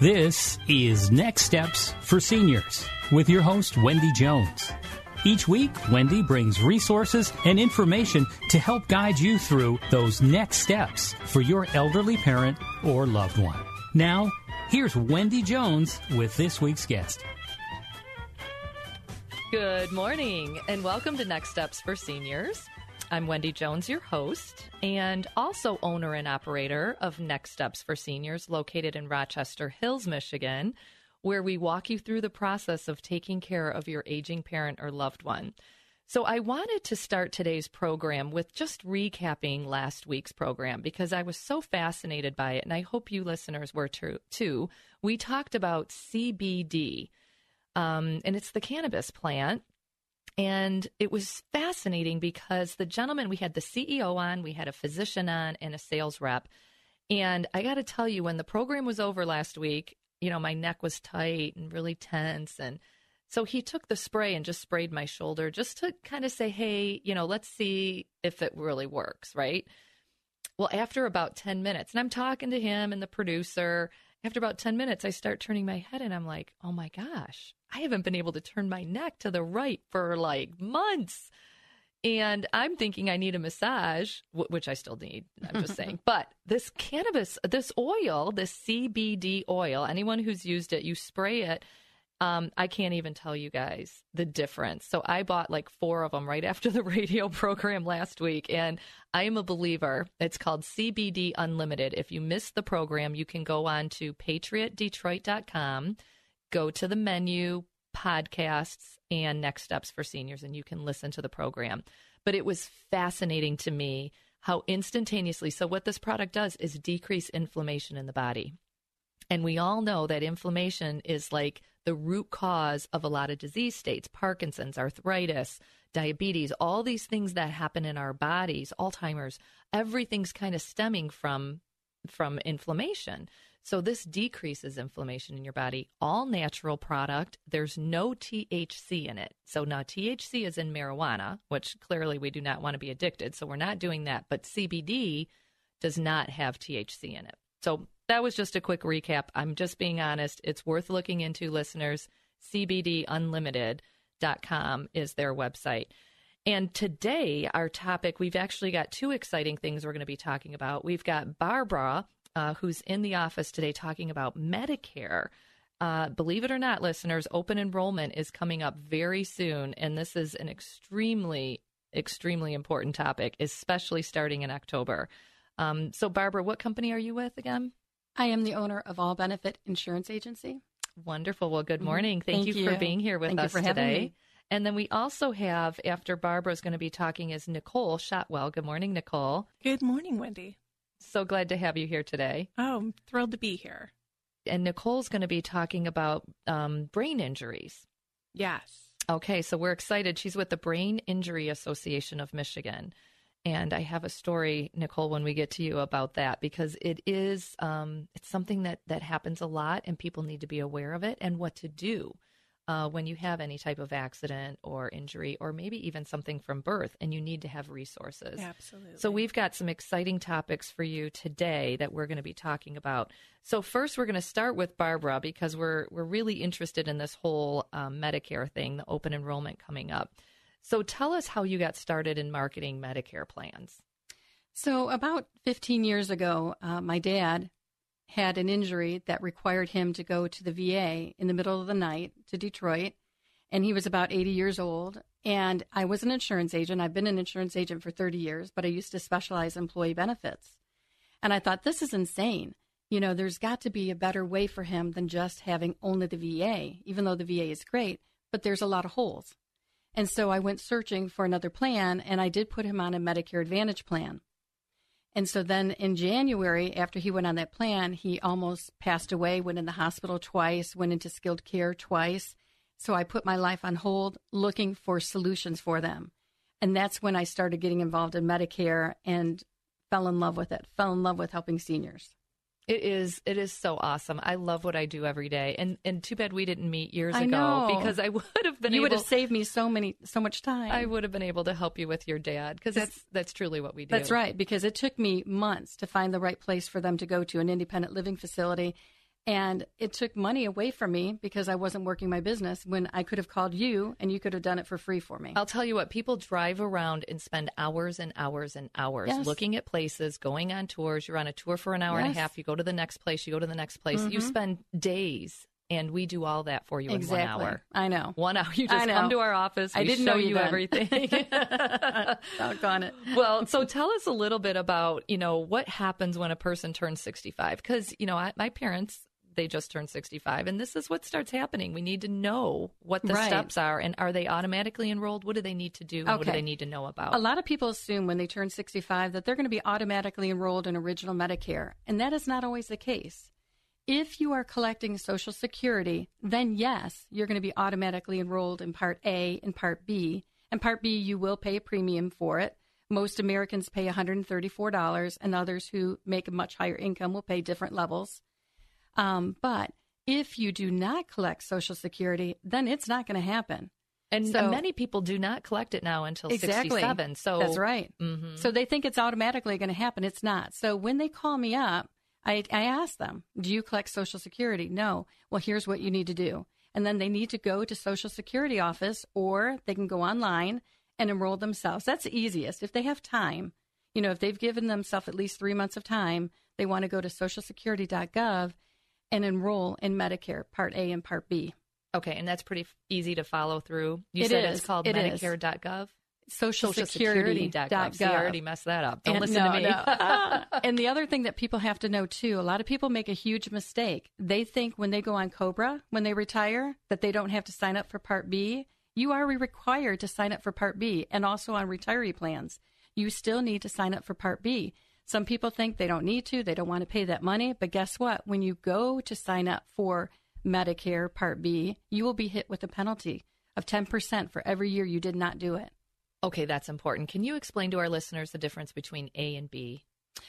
This is Next Steps for Seniors with your host, Wendy Jones. Each week, Wendy brings resources and information to help guide you through those next steps for your elderly parent or loved one. Now, here's Wendy Jones with this week's guest. Good morning, and welcome to Next Steps for Seniors. I'm Wendy Jones, your host, and also owner and operator of Next Steps for Seniors, located in Rochester Hills, Michigan, where we walk you through the process of taking care of your aging parent or loved one. So I wanted to start today's program with just recapping last week's program because I was so fascinated by it, and I hope you listeners were too. We talked about CBD, and it's the cannabis plant. And it was fascinating because the gentleman, we had the CEO on, we had a physician on, and a sales rep. And I got to tell you, when the program was over last week, you know, my neck was tight and really tense. And so he took the spray and just sprayed my shoulder just to kind of say, hey, you know, let's see if it really works, right? Well, after about 10 minutes, and I'm talking to him and the producer, after about 10 minutes, I start turning my head and I'm like, oh my gosh, I haven't been able to turn my neck to the right for like months. And I'm thinking I need a massage, which I still need, I'm just saying. But this cannabis, this oil, this CBD oil, anyone who's used it, you spray it. I can't even tell you guys the difference. So I bought like 4 of them right after the radio program last week. And I am a believer. It's called CBD Unlimited. If you missed the program, you can go on to PatriotDetroit.com. Go to the menu, podcasts, and Next Steps for Seniors, and you can listen to the program. But it was fascinating to me how instantaneously, so what this product does is decrease inflammation in the body. And we all know that inflammation is like the root cause of a lot of disease states, Parkinson's, arthritis, diabetes, all these things that happen in our bodies, Alzheimer's, everything's kind of stemming from inflammation. So this decreases inflammation in your body. All natural product. There's no THC in it. So now THC is in marijuana, which clearly we do not want to be addicted. So we're not doing that. But CBD does not have THC in it. So that was just a quick recap. I'm just being honest. It's worth looking into, listeners. CBDunlimited.com is their website. And today, our topic, we've actually got 2 exciting things we're going to be talking about. We've got Barbara, who's in the office today, talking about Medicare. Believe it or not, listeners, open enrollment is coming up very soon, and this is an extremely, extremely important topic, especially starting in October. So, Barbara, what company are you with again? I am the owner of All Benefit Insurance Agency. Wonderful. Well, good morning. Thank you for being here with us today. Having me. And then we also have, after Barbara's going to be talking, is Nicole Shotwell. Good morning, Nicole. Good morning, Wendy. So glad to have you here today. Oh, I'm thrilled to be here. And Nicole's going to be talking about brain injuries. Yes. Okay, so we're excited. She's with the Brain Injury Association of Michigan. And I have a story, Nicole, when we get to you about that, because it is it's something that happens a lot, and people need to be aware of it and what to do when you have any type of accident or injury, or maybe even something from birth, and you need to have resources. Absolutely. So we've got some exciting topics for you today that we're going to be talking about. So first, we're going to start with Barbara, because we're really interested in this whole Medicare thing, the open enrollment coming up. So tell us how you got started in marketing Medicare plans. So about 15 years ago, my dad had an injury that required him to go to the VA in the middle of the night to Detroit, and he was about 80 years old. And I was an insurance agent. I've been an insurance agent for 30 years, but I used to specialize in employee benefits. And I thought, this is insane. You know, there's got to be a better way for him than just having only the VA, even though the VA is great, but there's a lot of holes. And so I went searching for another plan, and I did put him on a Medicare Advantage plan. And so then in January, after he went on that plan, he almost passed away, went in the hospital twice, went into skilled care twice. So I put my life on hold looking for solutions for them. And that's when I started getting involved in Medicare and fell in love with it, fell in love with helping seniors. It is so awesome. I love what I do every day. And too bad we didn't meet years ago, because I would have been able. You would have saved me so much time. I would have been able to help you with your dad, because that's truly what we do. That's right, because it took me months to find the right place for them to go to, an independent living facility. And it took money away from me because I wasn't working my business when I could have called you and you could have done it for free for me. I'll tell you what, people drive around and spend hours and hours and hours looking at places, going on tours. You're on a tour for an hour and a half. You go to the next place. You go to the next place. You spend days, and we do all that for you in 1 hour. I know. 1 hour. You just come to our office. I didn't know you everything. Doggone it. Well, so tell us a little bit about, what happens when a person turns 65. Because, my parents, they just turned 65, and this is what starts happening. We need to know what the steps are, and are they automatically enrolled? What do they need to do? What do they need to know about? A lot of people assume when they turn 65 that they're going to be automatically enrolled in original Medicare, and that is not always the case. If you are collecting Social Security, then yes, you're going to be automatically enrolled in Part A and Part B. And Part B, you will pay a premium for it. Most Americans pay $134, and others who make a much higher income will pay different levels. But if you do not collect Social Security, then it's not going to happen. And so many people do not collect it now until 67. So that's right. Mm-hmm. So they think it's automatically going to happen. It's not. So when they call me up, I ask them, do you collect Social Security? No. Well, here's what you need to do. And then they need to go to Social Security office, or they can go online and enroll themselves. That's the easiest. If they have time, if they've given themselves at least 3 months of time, they want to go to socialsecurity.gov and enroll in Medicare Part A and Part B. Okay, and that's pretty easy to follow through. It's called Medicare.gov? Socialsecurity.gov. See, I already messed that up. Don't listen to me. No. And the other thing that people have to know, too, a lot of people make a huge mistake. They think when they go on COBRA, when they retire, that they don't have to sign up for Part B. You are required to sign up for Part B, and also on retiree plans. You still need to sign up for Part B. Some people think they don't need to, they don't want to pay that money. But guess what? When you go to sign up for Medicare Part B, you will be hit with a penalty of 10% for every year you did not do it. Okay, that's important. Can you explain to our listeners the difference between A and B?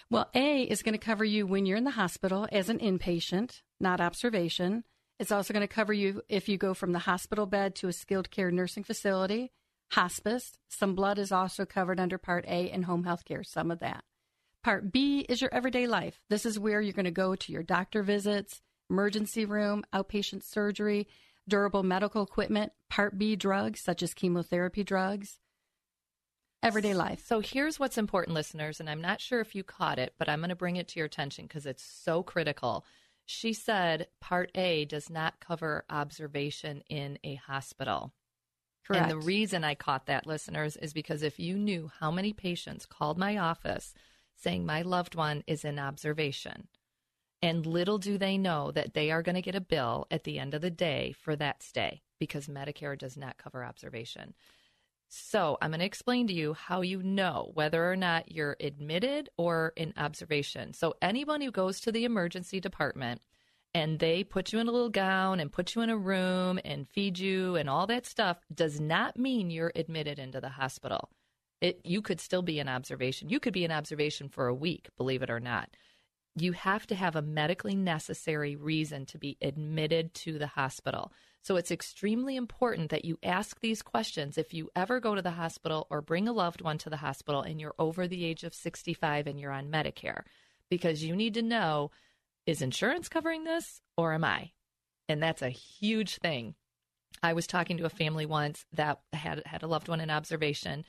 Well, A is going to cover you when you're in the hospital as an inpatient, not observation. It's also going to cover you if you go from the hospital bed to a skilled care nursing facility, hospice. Some blood is also covered under Part A and home health care, some of that. Part B is your everyday life. This is where you're going to go to your doctor visits, emergency room, outpatient surgery, durable medical equipment, Part B drugs such as chemotherapy drugs, everyday life. So here's what's important, listeners, and I'm not sure if you caught it, but I'm going to bring it to your attention because it's so critical. She said Part A does not cover observation in a hospital. Correct. And the reason I caught that, listeners, is because if you knew how many patients called my office saying my loved one is in observation, and little do they know that they are going to get a bill at the end of the day for that stay, because Medicare does not cover observation. So I'm going to explain to you how you know whether or not you're admitted or in observation. So anyone who goes to the emergency department and they put you in a little gown and put you in a room and feed you and all that stuff does not mean you're admitted into the hospital. You could still be in observation. You could be in observation for a week, believe it or not. You have to have a medically necessary reason to be admitted to the hospital. So it's extremely important that you ask these questions if you ever go to the hospital or bring a loved one to the hospital and you're over the age of 65 and you're on Medicare, because you need to know, is insurance covering this or am I? And that's a huge thing. I was talking to a family once that had a loved one in observation.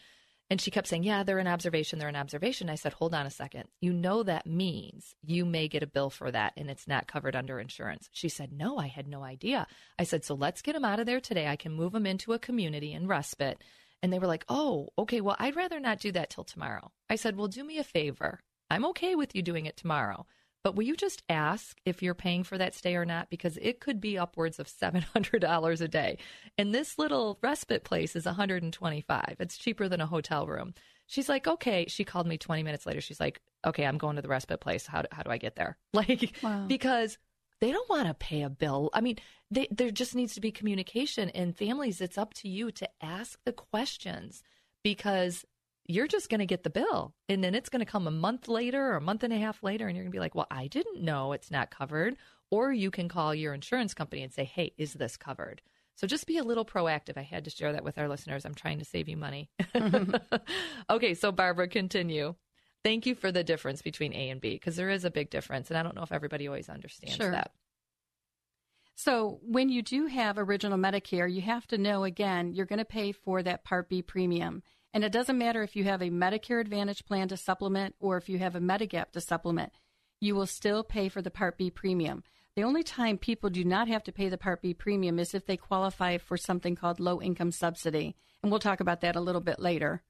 And she kept saying, yeah, they're in observation, they're in observation. I said, hold on a second. You know that means you may get a bill for that and it's not covered under insurance. She said, no, I had no idea. I said, so let's get them out of there today. I can move them into a community in respite. And they were like, oh, okay, well, I'd rather not do that till tomorrow. I said, well, do me a favor. I'm okay with you doing it tomorrow, but will you just ask if you're paying for that stay or not? Because it could be upwards of $700 a day. And this little respite place is $125. It's cheaper than a hotel room. She's like, okay. She called me 20 minutes later. She's like, okay, I'm going to the respite place. How do I get there? Like, wow. Because they don't want to pay a bill. I mean, there just needs to be communication. And families, it's up to you to ask the questions, because you're just going to get the bill, and then it's going to come a month later or a month and a half later, and you're going to be like, well, I didn't know it's not covered. Or you can call your insurance company and say, hey, is this covered? So just be a little proactive. I had to share that with our listeners. I'm trying to save you money. Okay, so Barbara, continue. Thank you for the difference between A and B, because there is a big difference, and I don't know if everybody always understands that. So when you do have Original Medicare, you have to know, again, you're going to pay for that Part B premium. And it doesn't matter if you have a Medicare Advantage plan to supplement or if you have a Medigap to supplement, you will still pay for the Part B premium. The only time people do not have to pay the Part B premium is if they qualify for something called low income subsidy. And we'll talk about that a little bit later.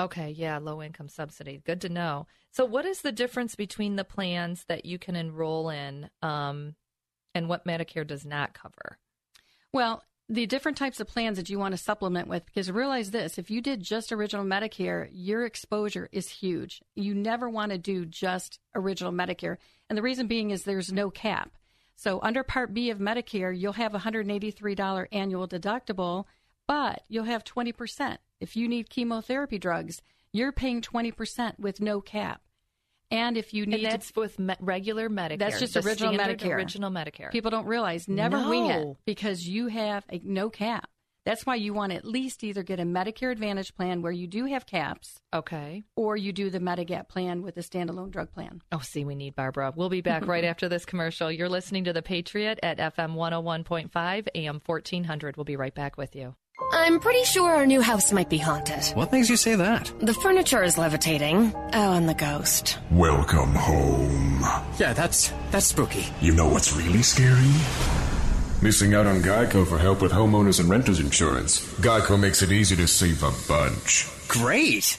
Okay, yeah, low income subsidy. Good to know. So what is the difference between the plans that you can enroll in and what Medicare does not cover? Well, the different types of plans that you want to supplement with, because realize this, if you did just Original Medicare, your exposure is huge. You never want to do just Original Medicare. And the reason being is there's no cap. So under Part B of Medicare, you'll have $183 annual deductible, but you'll have 20%. If you need chemotherapy drugs, you're paying 20% with no cap. And if you need, and that's with regular Medicare. That's just Original Medicare. Original Medicall. People don't realize. Wing it, because you have a no cap. That's why you want to at least either get a Medicare Advantage plan where you do have caps. Okay. Or you do the Medigap plan with a standalone drug plan. Oh, see, we need Barbara. We'll be back right after this commercial. You're listening to The Patriot at FM 101.5, AM 1400. We'll be right back with you. I'm pretty sure our new house might be haunted. What makes you say that? The furniture is levitating. Oh, and the ghost. Welcome home. Yeah, that's spooky. You know what's really scary? Missing out on GEICO for help with homeowners and renters insurance. GEICO makes it easy to save a bunch. Great!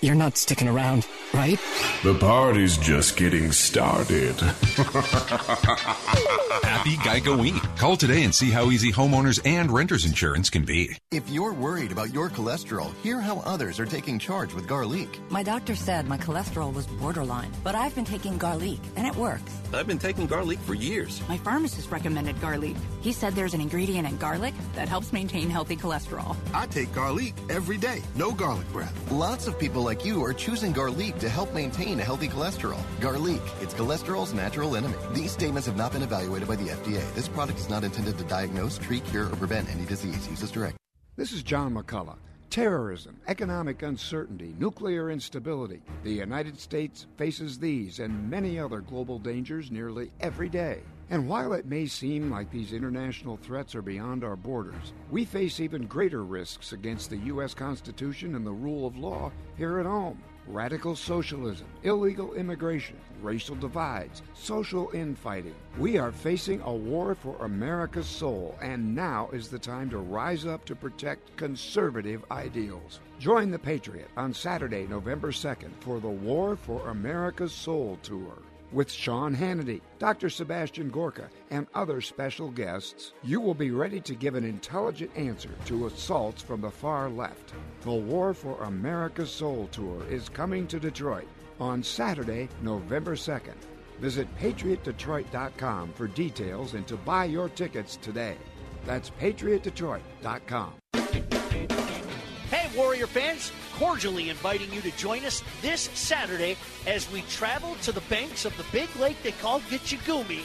You're not sticking around, right? The party's just getting started. Happy GEICO Week. Call today and see how easy homeowners and renters insurance can be. If you're worried about your cholesterol, hear how others are taking charge with garlic. My doctor said my cholesterol was borderline, but I've been taking garlic, and it works. I've been taking garlic for years. My pharmacist recommended garlic. He said there's an ingredient in garlic that helps maintain healthy cholesterol. I take garlic every day. No garlic breath. Lots of people like you are choosing garlic to help maintain a healthy cholesterol. Garlic, it's cholesterol's natural enemy. These statements have not been evaluated by the FDA. This product is not intended to diagnose, treat, cure, or prevent any disease. Use as directed. This is John McCullough. Terrorism, economic uncertainty, nuclear instability. The United States faces these and many other global dangers nearly every day. And while it may seem like these international threats are beyond our borders, we face even greater risks against the U.S. Constitution and the rule of law here at home. Radical socialism, illegal immigration, racial divides, social infighting. We are facing a war for America's soul, and now is the time to rise up to protect conservative ideals. Join The Patriot on Saturday, November 2nd for the War for America's Soul Tour. With Sean Hannity, Dr. Sebastian Gorka, and other special guests, you will be ready to give an intelligent answer to assaults from the far left. The War for America's Soul Tour is coming to Detroit on Saturday, November 2nd. Visit PatriotDetroit.com for details and to buy your tickets today. That's PatriotDetroit.com. Hey, Warrior fans. Cordially inviting you to join us this Saturday as we travel to the banks of the big lake they call Gitchagumi.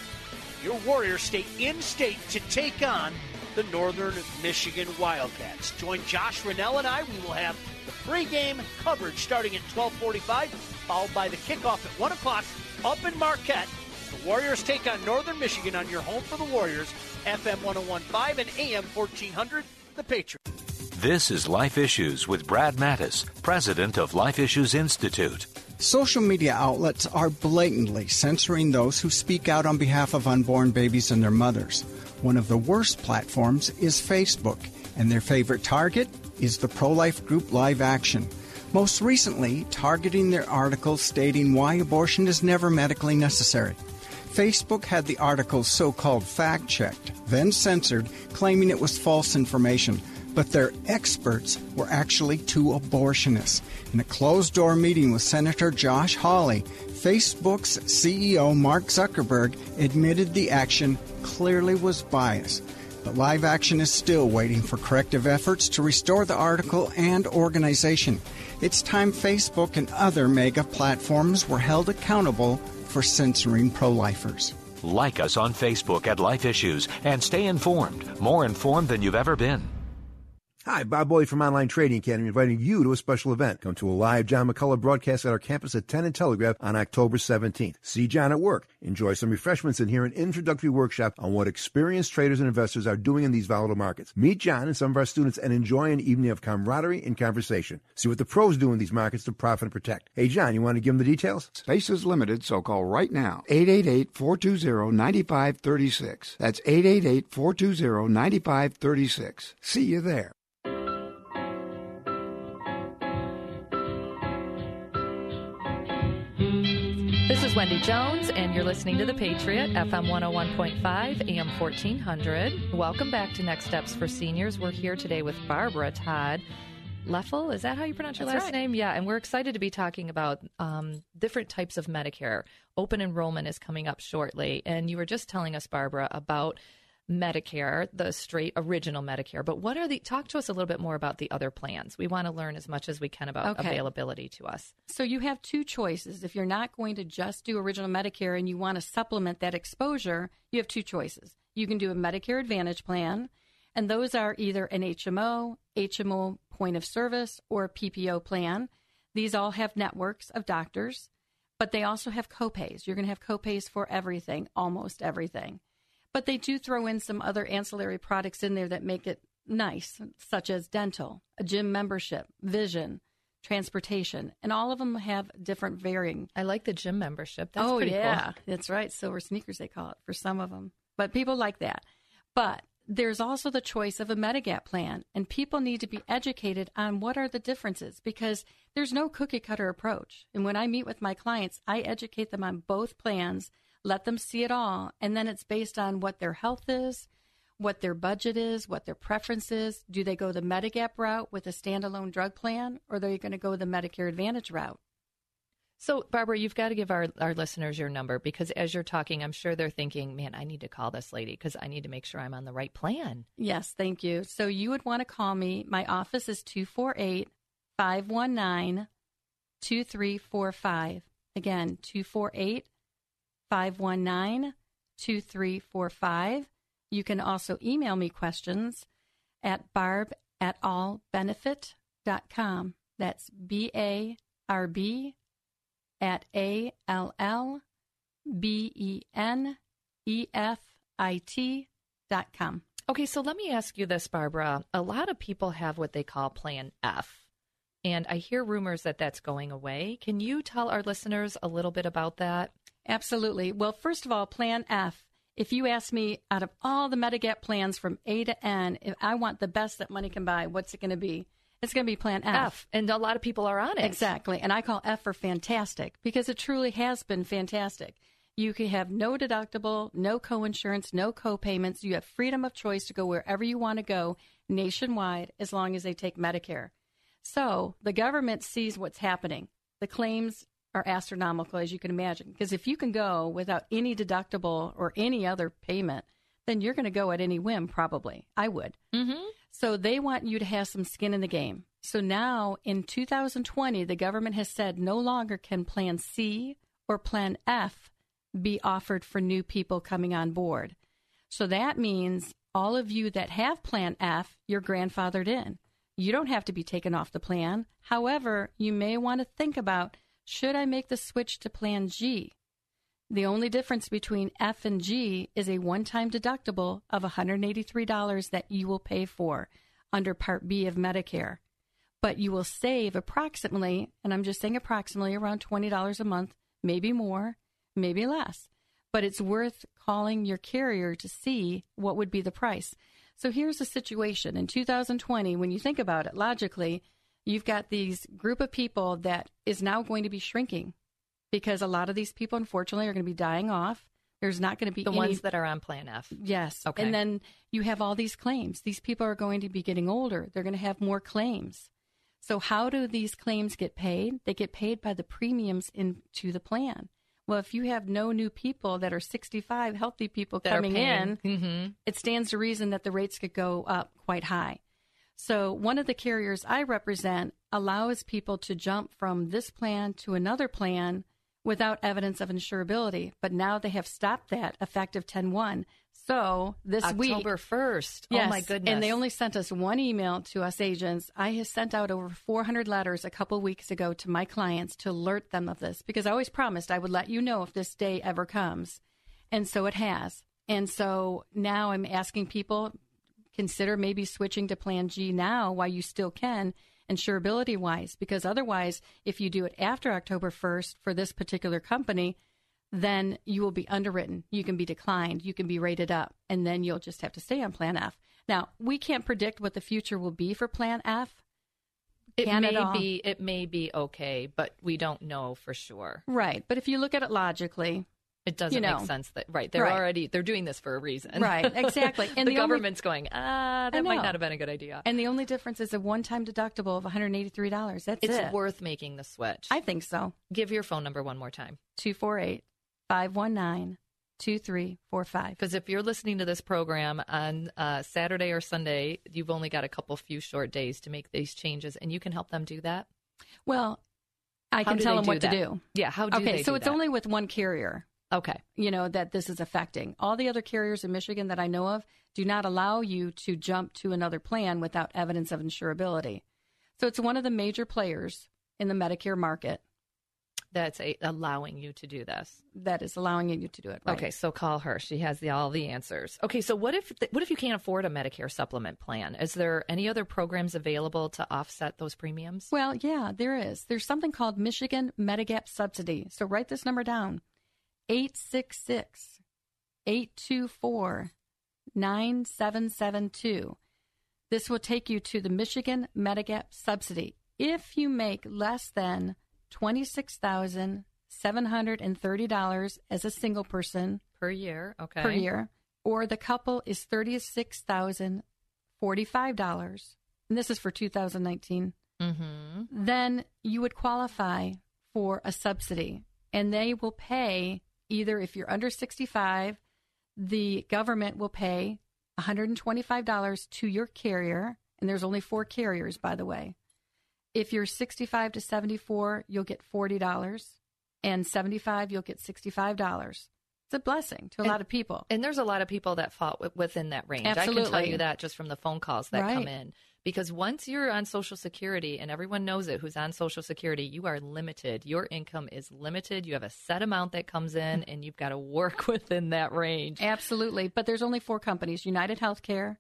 Your Warriors stay in-state to take on the Northern Michigan Wildcats. Join Josh Rennell and I. We will have the pregame coverage starting at 12:45, followed by the kickoff at 1 o'clock up in Marquette. The Warriors take on Northern Michigan on your home for the Warriors, FM 101.5 and AM 1400, The Patriot. This is Life Issues with Brad Mattis, president of Life Issues Institute. Social media outlets are blatantly censoring those who speak out on behalf of unborn babies and their mothers. One of the worst platforms is Facebook, and their favorite target is the pro-life group Live Action, most recently targeting their article stating why abortion is never medically necessary. Facebook had the article so-called fact-checked, then censored, claiming it was false information. But their experts were actually two abortionists. In a closed-door meeting with Senator Josh Hawley, Facebook's CEO Mark Zuckerberg admitted the action clearly was biased. But Live Action is still waiting for corrective efforts to restore the article and organization. It's time Facebook and other mega platforms were held accountable for censoring pro-lifers. Like us on Facebook at Life Issues and stay informed, more informed than you've ever been. Hi, Bob Boley from Online Trading Academy, inviting you to a special event. Come to a live John McCullough broadcast at our campus at 10 and Telegraph on October 17th. See John at work, enjoy some refreshments, and hear an introductory workshop on what experienced traders and investors are doing in these volatile markets. Meet John and some of our students and enjoy an evening of camaraderie and conversation. See what the pros do in these markets to profit and protect. Hey, John, you want to give them the details? Space is limited, so call right now. 888-420-9536. That's 888-420-9536. See you there. This is Wendy Jones, and you're listening to The Patriot, FM 101.5, AM 1400. Welcome back to Next Steps for Seniors. We're here today with Barbara Todd-Leffel. Is that how you pronounce your last name? Yeah, and we're excited to be talking about different types of Medicare. Open enrollment is coming up shortly, and you were just telling us, Barbara, about Medicare, the straight original Medicare. But what are the, talk to us a little bit more about the other plans. We want to learn as much as we can about availability to us. So you have two choices. If you're not going to just do original Medicare and you want to supplement that exposure, you have two choices. You can do a Medicare Advantage plan, and those are either an HMO, HMO point of service, or a PPO plan. These all have networks of doctors, but they also have copays. You're going to have copays for everything, almost everything. But they do throw in some other ancillary products in there that make it nice, such as dental, a gym membership, vision, transportation, and all of them have different varying. I like the gym membership. That's pretty cool. That's right. Silver sneakers, they call it for some of them. But people like that. But there's also the choice of a Medigap plan, and people need to be educated on what are the differences because there's no cookie-cutter approach. And when I meet with my clients, I educate them on both plans. Let them see it all, and then it's based on what their health is, what their budget is, what their preference is. Do they go the Medigap route with a standalone drug plan, or are they going to go the Medicare Advantage route? So, Barbara, you've got to give our listeners your number, because as you're talking, I'm sure they're thinking, man, I need to call this lady because I need to make sure I'm on the right plan. Yes, thank you. So you would want to call me. My office is 248-519-2345. Again, 248-519-2345. You can also email me questions at barb@allbenefit.com. That's BARB@ALLBENEFIT.com. Okay, so let me ask you this, Barbara. A lot of people have what they call Plan F, and I hear rumors that that's going away. Can you tell our listeners a little bit about that? Absolutely. Well, first of all, Plan F, if you ask me out of all the Medigap plans from A to N, if I want the best that money can buy, what's it going to be? It's going to be Plan F. And a lot of people are on it. Exactly. And I call F for fantastic because it truly has been fantastic. You can have no deductible, no coinsurance, no co-payments. You have freedom of choice to go wherever you want to go nationwide as long as they take Medicare. So the government sees what's happening. The claims are astronomical, as you can imagine, because if you can go without any deductible or any other payment, then you're going to go at any whim, probably. I would. Mm-hmm. So they want you to have some skin in the game. So now in 2020, the government has said no longer can Plan C or Plan F be offered for new people coming on board. So that means all of you that have Plan F, you're grandfathered in. You don't have to be taken off the plan. However, you may want to think about, should I make the switch to Plan G? The only difference between F and G is a one-time deductible of $183 that you will pay for. under Part B of Medicare. But you will save approximately, and I'm just saying approximately, around $20 a month, maybe more, maybe less. But it's worth calling your carrier to see what would be the price. So here's the situation. In 2020, when you think about it logically, you've got these group of people that is now going to be shrinking because a lot of these people, unfortunately, are going to be dying off. There's not going to be the ones that are on Plan F. Yes. Okay. And then you have all these claims. These people are going to be getting older. They're going to have more claims. So how do these claims get paid? They get paid by the premiums into the plan. Well, if you have no new people that are 65, healthy people that coming in, it stands to reason that the rates could go up quite high. So one of the carriers I represent allows people to jump from this plan to another plan without evidence of insurability. But now they have stopped that effective 10-1. So this week. October 1st. Yes, oh, my goodness. And they only sent us one email to us agents. I have sent out over 400 letters a couple weeks ago to my clients to alert them of this, because I always promised I would let you know if this day ever comes. And so it has. And so now I'm asking people, consider maybe switching to Plan G now while you still can, insurability-wise, because otherwise, if you do it after October 1st for this particular company, then you will be underwritten. You can be declined. You can be rated up. And then you'll just have to stay on Plan F. Now, we can't predict what the future will be for Plan F. It may be okay, but we don't know for sure. Right. But if you look at it logically, it doesn't make sense that they're doing this for a reason. Right. Exactly. And the government's going, that might not have been a good idea. And the only difference is a one-time deductible of $183. It's worth making the switch. I think so. Give your phone number one more time. 248-519-2345. Because if you're listening to this program on Saturday or Sunday, you've only got a few short days to make these changes, and you can help them do that. Well, I can tell them what to do. Yeah, how do they do that? Okay, so it's only with one carrier. Okay. You know, that this is affecting. All the other carriers in Michigan that I know of do not allow you to jump to another plan without evidence of insurability. So it's one of the major players in the Medicare market that's allowing you to do this. That is allowing you to do it. Right? Okay, so call her. She has all the answers. Okay, so what if you can't afford a Medicare supplement plan? Is there any other programs available to offset those premiums? Well, yeah, there is. There's something called Michigan Medigap Subsidy. So write this number down. 866-824-9772. This will take you to the Michigan Medigap Subsidy. If you make less than $26,730 as a single person per year, or the couple is $36,045, and this is for 2019, then you would qualify for a subsidy, and they will pay. Either if you're under 65, the government will pay $125 to your carrier, and there's only four carriers, by the way. If you're 65 to 74, you'll get $40, and 75, you'll get $65. It's a blessing to a lot of people. And there's a lot of people that fall within that range. Absolutely. I can tell you that just from the phone calls that come in. Because once you're on Social Security, and everyone knows it who's on Social Security, you are limited. Your income is limited. You have a set amount that comes in, and you've got to work within that range. Absolutely. But there's only four companies. United Healthcare,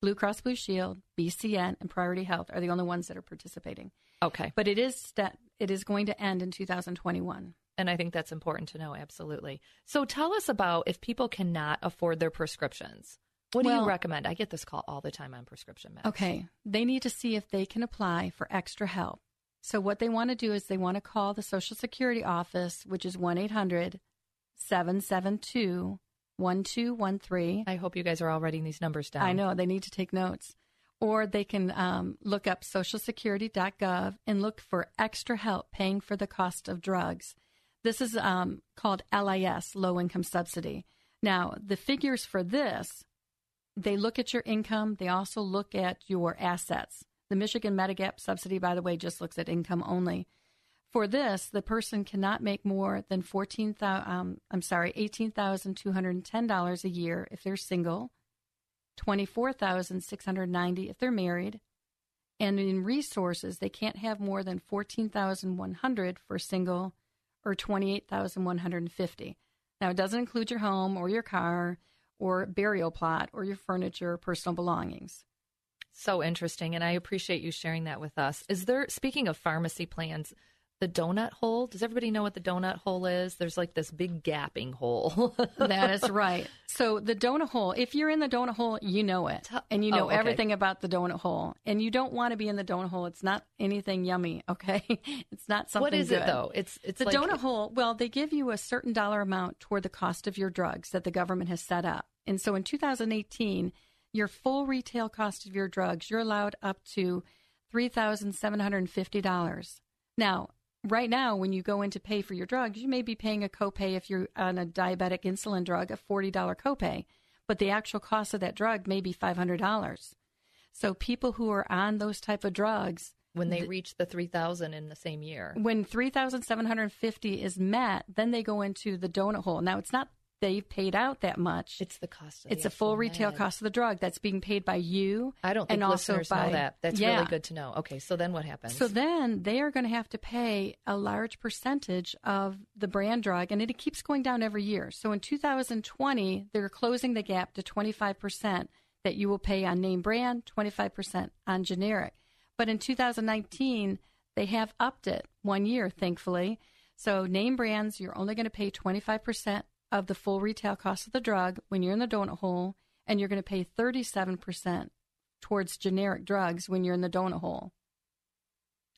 Blue Cross Blue Shield, BCN, and Priority Health are the only ones that are participating. Okay. But it is going to end in 2021. And I think that's important to know. Absolutely. So tell us about if people cannot afford their prescriptions. What do you recommend? I get this call all the time on prescription meds. Okay. They need to see if they can apply for extra help. So what they want to do is they want to call the Social Security office, which is 1-800-772-1213. I hope you guys are all writing these numbers down. I know. They need to take notes. Or they can look up socialsecurity.gov and look for extra help paying for the cost of drugs. This is called LIS, low income subsidy. Now, the figures for this, they look at your income. They also look at your assets. The Michigan Medigap subsidy, by the way, just looks at income only. For this, the person cannot make more than $18,210 a year if they're single, $24,690 if they're married, and in resources, they can't have more than $14,100 for single or $28,150. Now, it doesn't include your home or your car, or burial plot, or your furniture, or personal belongings. So interesting, and I appreciate you sharing that with us. Is there, speaking of pharmacy plans, the donut hole? Does everybody know what the donut hole is? There's like this big gapping hole. That is right. So the donut hole, if you're in the donut hole, you know it. And you know everything about the donut hole. And you don't want to be in the donut hole. It's not anything yummy, okay? It's not something good. What is it, though? It's the donut hole, well, they give you a certain dollar amount toward the cost of your drugs that the government has set up. And so in 2018, your full retail cost of your drugs, you're allowed up to $3,750. Now, right now, when you go in to pay for your drugs, you may be paying a copay if you're on a diabetic insulin drug, a $40 copay, but the actual cost of that drug may be $500. So people who are on those type of drugs, when they reach the $3,000 in the same year, when $3,750 is met, then they go into the donut hole. Now, it's not they've paid out that much. It's the cost. It's the full retail cost of the drug that's being paid by you. I don't think listeners know that. That's really good to know. Okay, so then what happens? So then they are going to have to pay a large percentage of the brand drug, and it keeps going down every year. So in 2020, they're closing the gap to 25% that you will pay on name brand, 25% on generic. But in 2019, they have upped it 1 year, thankfully. So name brands, you're only going to pay 25% of the full retail cost of the drug when you're in the donut hole, and you're going to pay 37% towards generic drugs when you're in the donut hole.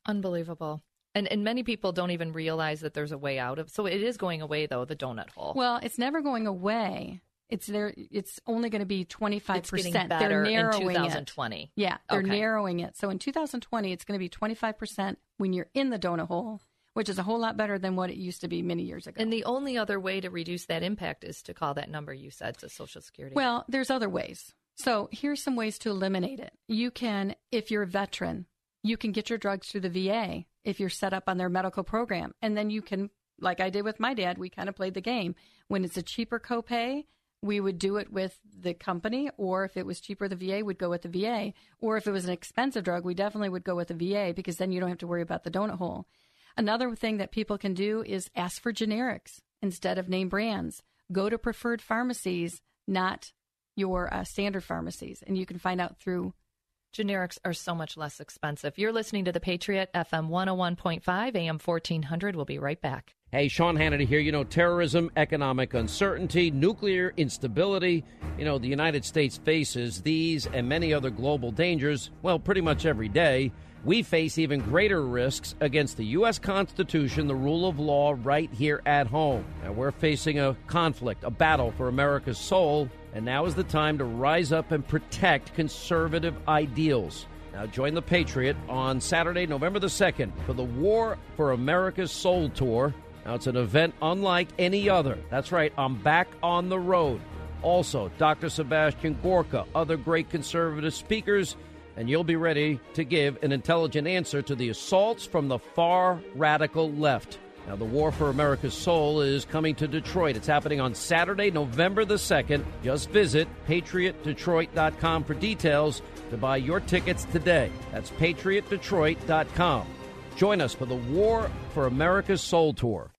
Unbelievable. And many people don't even realize that there's a way out of, so it is going away though, the donut hole. Well, it's never going away. It's there. It's only going to be 25%. It's getting better in 2020. It. Yeah, they're narrowing it. So in 2020, it's going to be 25% when you're in the donut hole, which is a whole lot better than what it used to be many years ago. And the only other way to reduce that impact is to call that number you said to Social Security. Well, there's other ways. So here's some ways to eliminate it. You can, if you're a veteran, you can get your drugs through the VA if you're set up on their medical program. And then you can, like I did with my dad, we kind of played the game. When it's a cheaper copay, we would do it with the company, or if it was cheaper, the VA would go with the VA. Or if it was an expensive drug, we definitely would go with the VA, because then you don't have to worry about the donut hole. Another thing that people can do is ask for generics instead of name brands. Go to preferred pharmacies, not your standard pharmacies, and you can find out through. Generics are so much less expensive. You're listening to The Patriot, FM 101.5, AM 1400. We'll be right back. Hey, Sean Hannity here. You know, terrorism, economic uncertainty, nuclear instability. You know, the United States faces these and many other global dangers, well, pretty much every day. We face even greater risks against the U.S. Constitution, the rule of law, right here at home. And we're facing a conflict, a battle for America's soul, and now is the time to rise up and protect conservative ideals. Now join The Patriot on Saturday, November the 2nd, for the War for America's Soul Tour. Now, it's an event unlike any other. That's right, I'm back on the road. Also, Dr. Sebastian Gorka, other great conservative speakers, and you'll be ready to give an intelligent answer to the assaults from the far radical left. Now, the War for America's Soul is coming to Detroit. It's happening on Saturday, November the 2nd. Just visit PatriotDetroit.com for details to buy your tickets today. That's PatriotDetroit.com. Join us for the War for America's Soul Tour.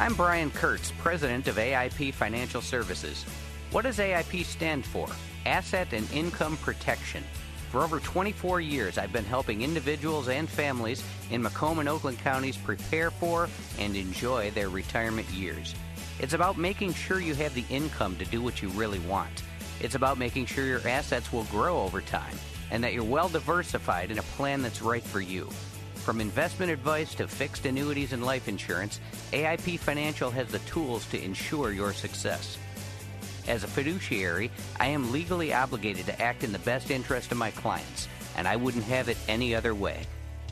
I'm Brian Kurtz, president of AIP Financial Services. What does AIP stand for? Asset and Income Protection. For over 24 years, I've been helping individuals and families in Macomb and Oakland counties prepare for and enjoy their retirement years. It's about making sure you have the income to do what you really want. It's about making sure your assets will grow over time and that you're well diversified in a plan that's right for you. From investment advice to fixed annuities and life insurance, AIP Financial has the tools to ensure your success. As a fiduciary, I am legally obligated to act in the best interest of my clients, and I wouldn't have it any other way.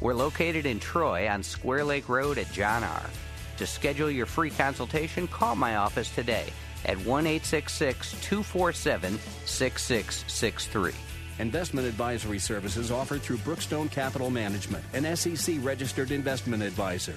We're located in Troy on Square Lake Road at John R. To schedule your free consultation, call my office today at 1-866-247-6663. Investment advisory services offered through Brookstone Capital Management, an SEC-registered investment advisor.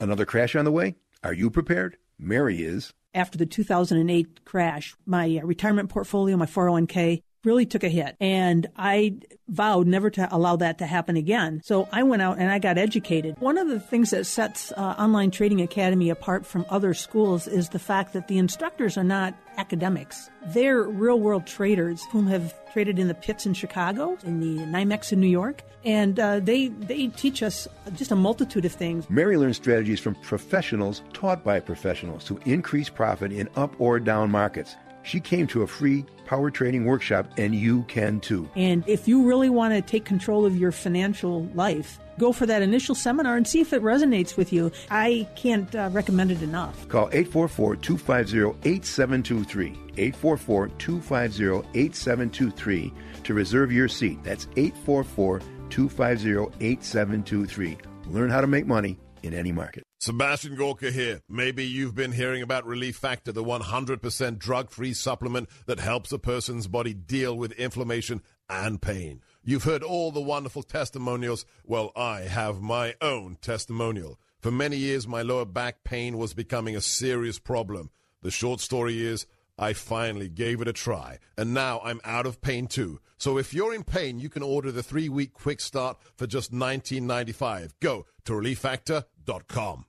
Another crash on the way? Are you prepared? Mary is. After the 2008 crash, my retirement portfolio, my 401k, really took a hit. And I vowed never to allow that to happen again. So I went out and I got educated. One of the things that sets Online Trading Academy apart from other schools is the fact that the instructors are not academics. They're real-world traders whom have traded in the pits in Chicago, in the NYMEX in New York, and they teach us just a multitude of things. Mary learned strategies from professionals taught by professionals to increase profit in up or down markets. She came to a free power trading workshop, and you can too. And if you really want to take control of your financial life, go for that initial seminar and see if it resonates with you. I can't recommend it enough. Call 844-250-8723, 844-250-8723 to reserve your seat. That's 844-250-8723. Learn how to make money in any market. Sebastian Gorka here. Maybe you've been hearing about Relief Factor, the 100% drug-free supplement that helps a person's body deal with inflammation and pain. You've heard all the wonderful testimonials. Well, I have my own testimonial. For many years, my lower back pain was becoming a serious problem. The short story is, I finally gave it a try, and now I'm out of pain too. So if you're in pain, you can order the 3-week quick start for just $19.95. Go to relieffactor.com.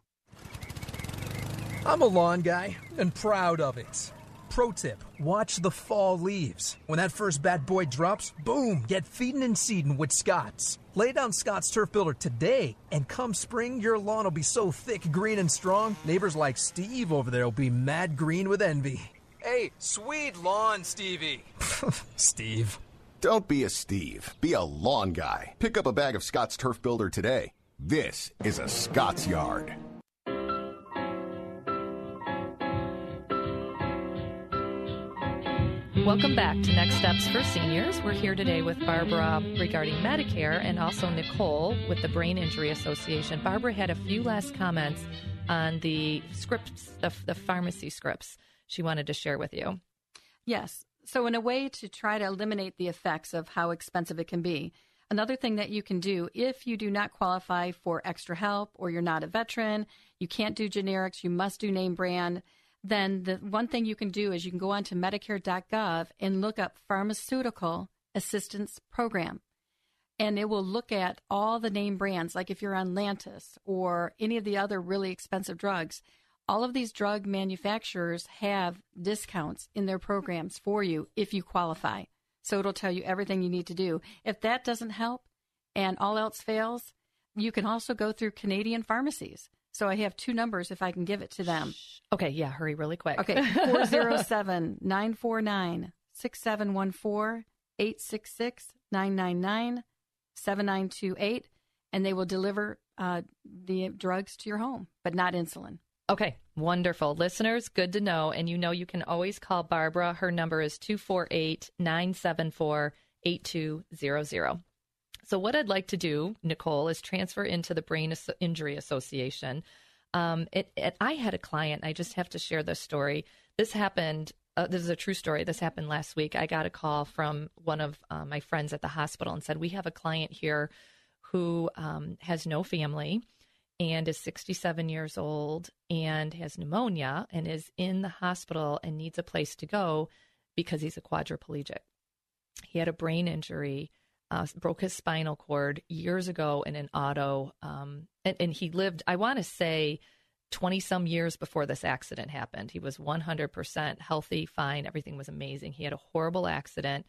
I'm a lawn guy, and proud of it. Pro tip, watch the fall leaves. When that first bad boy drops, boom, get feeding and seeding with Scott's. Lay down Scott's Turf Builder today, and come spring, your lawn will be so thick, green, and strong, neighbors like Steve over there will be mad green with envy. Hey, sweet lawn, Stevie. Steve. Don't be a Steve. Be a lawn guy. Pick up a bag of Scott's Turf Builder today. This is a Scott's Yard. Welcome back to Next Steps for Seniors. We're here today with Barbara regarding Medicare and also Nicole with the Brain Injury Association. Barbara had a few last comments on the scripts, the pharmacy scripts she wanted to share with you. Yes. So in a way to try to eliminate the effects of how expensive it can be, another thing that you can do if you do not qualify for extra help or you're not a veteran, you can't do generics, you must do name brand, then the one thing you can do is you can go on to Medicare.gov and look up Pharmaceutical Assistance Program. And it will look at all the name brands, like if you're on Lantus or any of the other really expensive drugs. All of these drug manufacturers have discounts in their programs for you if you qualify. So it'll tell you everything you need to do. If that doesn't help and all else fails, you can also go through Canadian pharmacies. So I have two numbers if I can give it to them. Okay, yeah, hurry really quick. Okay, 407-949-6714, 866-999-7928, and they will deliver the drugs to your home, but not insulin. Okay, wonderful. Listeners, good to know. And you know you can always call Barbara. Her number is 248-974-8200. So what I'd like to do, Nicole, is transfer into the Brain Injury Association. I had a client. I just have to share this story. This happened. This is a true story. This happened last week. I got a call from one of my friends at the hospital and said, we have a client here who has no family and is 67 years old and has pneumonia and is in the hospital and needs a place to go because he's a quadriplegic. He had a brain injury, broke his spinal cord years ago in an auto. And he lived, I want to say, 20-some years before this accident happened. He was 100% healthy, fine. Everything was amazing. He had a horrible accident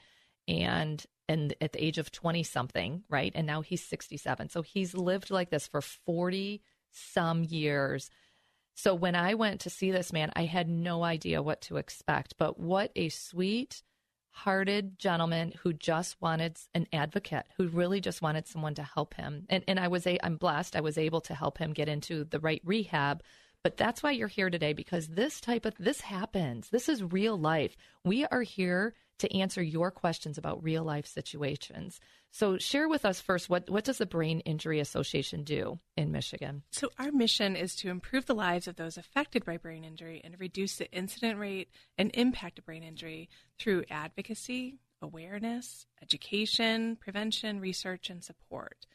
and at the age of 20-something, right? And now he's 67. So he's lived like this for 40-some years. So when I went to see this man, I had no idea what to expect. But what a sweet-hearted gentleman who just wanted an advocate, who really just wanted someone to help him. And I'm blessed. I was able to help him get into the right rehab. But that's why you're here today, because this happens. This is real life. We are here to answer your questions about real life situations. So share with us first, what does the Brain Injury Association do in Michigan? So our mission is to improve the lives of those affected by brain injury and reduce the incident rate and impact of brain injury through advocacy, awareness, education, prevention, research, and support.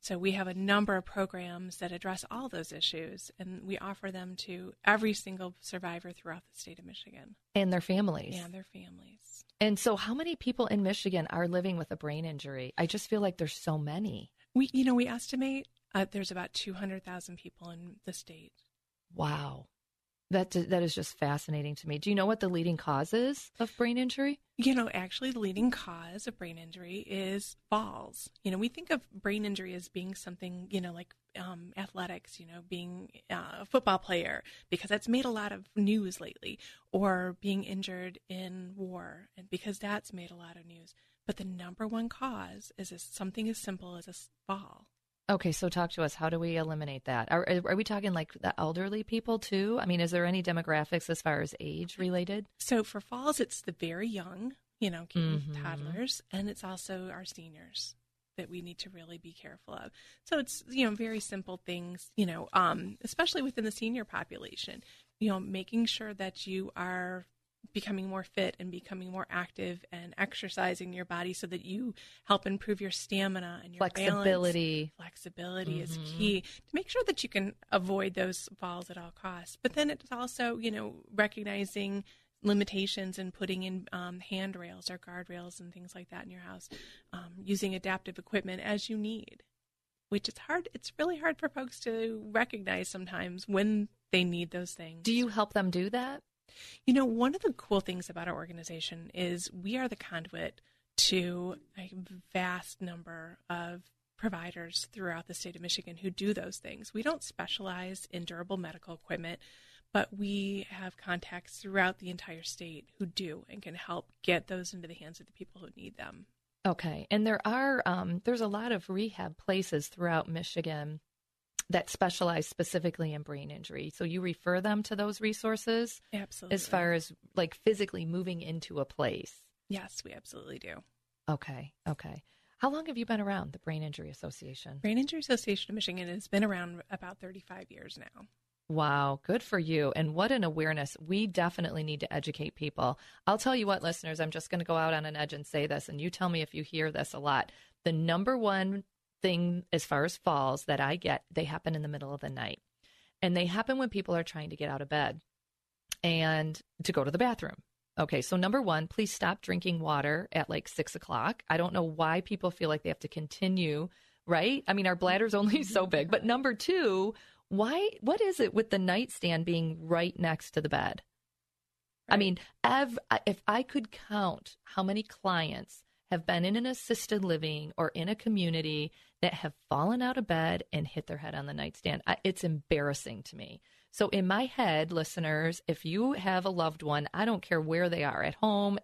So we have a number of programs that address all those issues, and we offer them to every single survivor throughout the state of Michigan. And their families. And their families. And so how many people in Michigan are living with a brain injury? I just feel like there's so many. We estimate there's about 200,000 people in the state. Wow. That is just fascinating to me. Do you know what the leading cause is of brain injury? Actually, the leading cause of brain injury is falls. We think of brain injury as being something, like athletics, being a football player, because that's made a lot of news lately, or being injured in war, and because that's made a lot of news. But the number one cause is something as simple as a fall. Okay, so talk to us. How do we eliminate that? Are we talking like the elderly people too? I mean, is there any demographics as far as age related? So for falls, it's the very young, toddlers, and it's also our seniors that we need to really be careful of. So it's, very simple things, especially within the senior population, making sure that you are becoming more fit and becoming more active and exercising your body so that you help improve your stamina and your flexibility. Balance. Flexibility is key to make sure that you can avoid those falls at all costs. But then it's also, recognizing limitations and putting in handrails or guardrails and things like that in your house, using adaptive equipment as you need, which it's hard. It's really hard for folks to recognize sometimes when they need those things. Do you help them do that? One of the cool things about our organization is we are the conduit to a vast number of providers throughout the state of Michigan who do those things. We don't specialize in durable medical equipment, but we have contacts throughout the entire state who do and can help get those into the hands of the people who need them. Okay. And there's a lot of rehab places throughout Michigan that specialize specifically in brain injury. So you refer them to those resources? Absolutely. As far as like physically moving into a place? Yes, we absolutely do. Okay. How long have you been around the Brain Injury Association? Brain Injury Association of Michigan has been around about 35 years now. Wow, good for you. And what an awareness. We definitely need to educate people. I'll tell you what, listeners, I'm just going to go out on an edge and say this, and you tell me if you hear this a lot. The number one thing as far as falls that I get, they happen in the middle of the night, and they happen when people are trying to get out of bed and to go to the bathroom. Okay. So number one, please stop drinking water at like 6 o'clock. I don't know why people feel like they have to continue, right? I mean, our bladder's only so big, but number two, what is it with the nightstand being right next to the bed? Right. I mean, if I could count how many clients have been in an assisted living or in a community that have fallen out of bed and hit their head on the nightstand. It's embarrassing to me. So in my head, listeners, if you have a loved one, I don't care where they are, at home,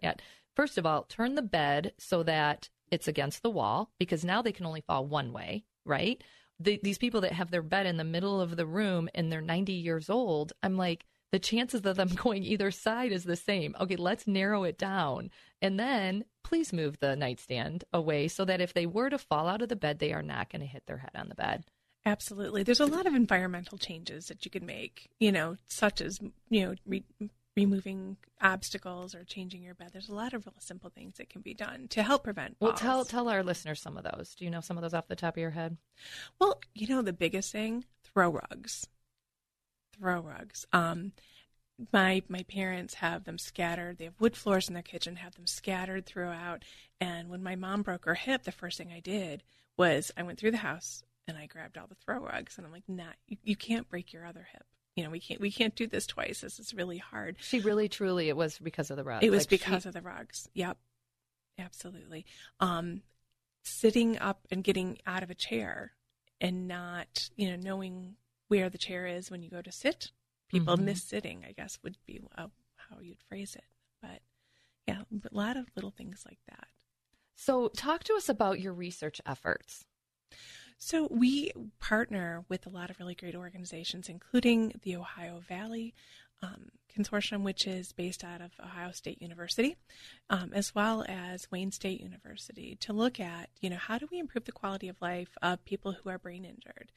first of all, turn the bed so that it's against the wall, because now they can only fall one way, right? These people that have their bed in the middle of the room and they're 90 years old, I'm like, the chances of them going either side is the same. Okay, let's narrow it down. And then please move the nightstand away so that if they were to fall out of the bed, they are not going to hit their head on the bed. Absolutely. There's a lot of environmental changes that you can make, such as, removing obstacles or changing your bed. There's a lot of real simple things that can be done to help prevent falls. Well, tell our listeners some of those. Do you know some of those off the top of your head? Well, the biggest thing, throw rugs. My parents have them scattered. They have wood floors in their kitchen, have them scattered throughout. And when my mom broke her hip, the first thing I did was I went through the house and I grabbed all the throw rugs. And I'm like, nah, you can't break your other hip. We can't do this twice. This is really hard. She really, truly, it was because of the rugs. It was because of the rugs. Yep. Absolutely. Sitting up and getting out of a chair and not, knowing where the chair is when you go to sit. People miss sitting, I guess, would be how you'd phrase it. But yeah, a lot of little things like that. So talk to us about your research efforts. So we partner with a lot of really great organizations, including the Ohio Valley Consortium, which is based out of Ohio State University, as well as Wayne State University, to look at, how do we improve the quality of life of people who are brain injured?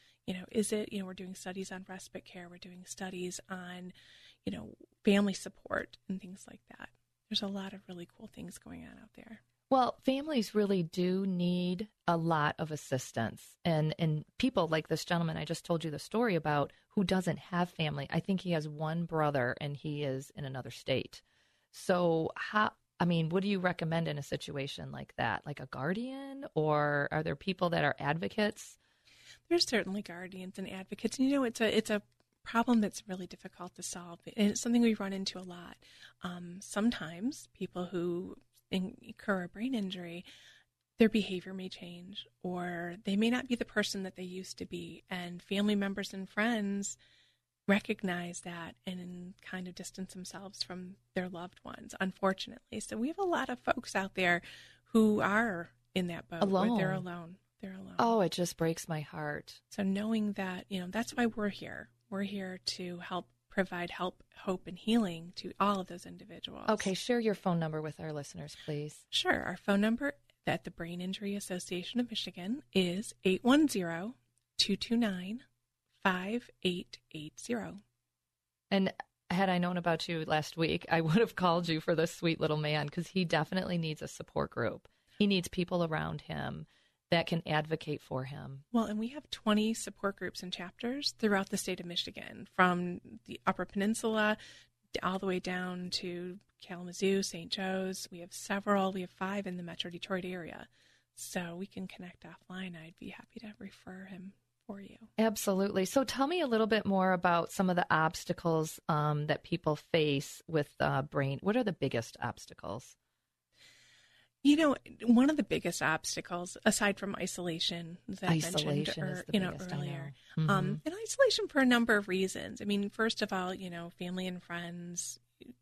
We're doing studies on respite care, we're doing studies on, family support and things like that. There's a lot of really cool things going on out there. Well, families really do need a lot of assistance. And people like this gentleman I just told you the story about who doesn't have family. I think he has one brother and he is in another state. So what do you recommend in a situation like that? Like a guardian, or are there people that are advocates? There's certainly guardians and advocates. And, it's a problem that's really difficult to solve. And it's something we run into a lot. Sometimes people who incur a brain injury, their behavior may change, or they may not be the person that they used to be. And family members and friends recognize that and kind of distance themselves from their loved ones, unfortunately. So we have a lot of folks out there who are in that boat alone. Where they're alone. They're alone. Oh, it just breaks my heart. So knowing that, that's why we're here. We're here to help provide help, hope, and healing to all of those individuals. Okay, share your phone number with our listeners, please. Sure. Our phone number at the Brain Injury Association of Michigan is 810-229-5880. And had I known about you last week, I would have called you for this sweet little man, because he definitely needs a support group. He needs people around him that can advocate for him. Well, and we have 20 support groups and chapters throughout the state of Michigan, from the Upper Peninsula all the way down to Kalamazoo, St. Joe's. We have several. We have 5 in the Metro Detroit area. So we can connect offline. I'd be happy to refer him for you. Absolutely. So tell me a little bit more about some of the obstacles that people face with brain. What are the biggest obstacles? One of the biggest obstacles, aside from isolation that I mentioned earlier, and isolation for a number of reasons. I mean, first of all, family and friends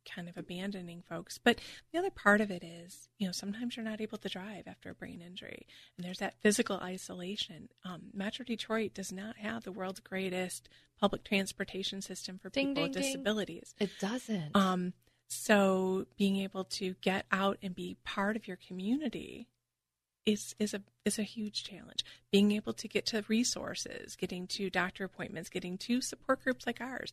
kind of abandoning folks. But the other part of it is, sometimes you're not able to drive after a brain injury, and there's that physical isolation. Metro Detroit does not have the world's greatest public transportation system for people with disabilities. It doesn't. So being able to get out and be part of your community is a huge challenge. Being able to get to resources, getting to doctor appointments, getting to support groups like ours,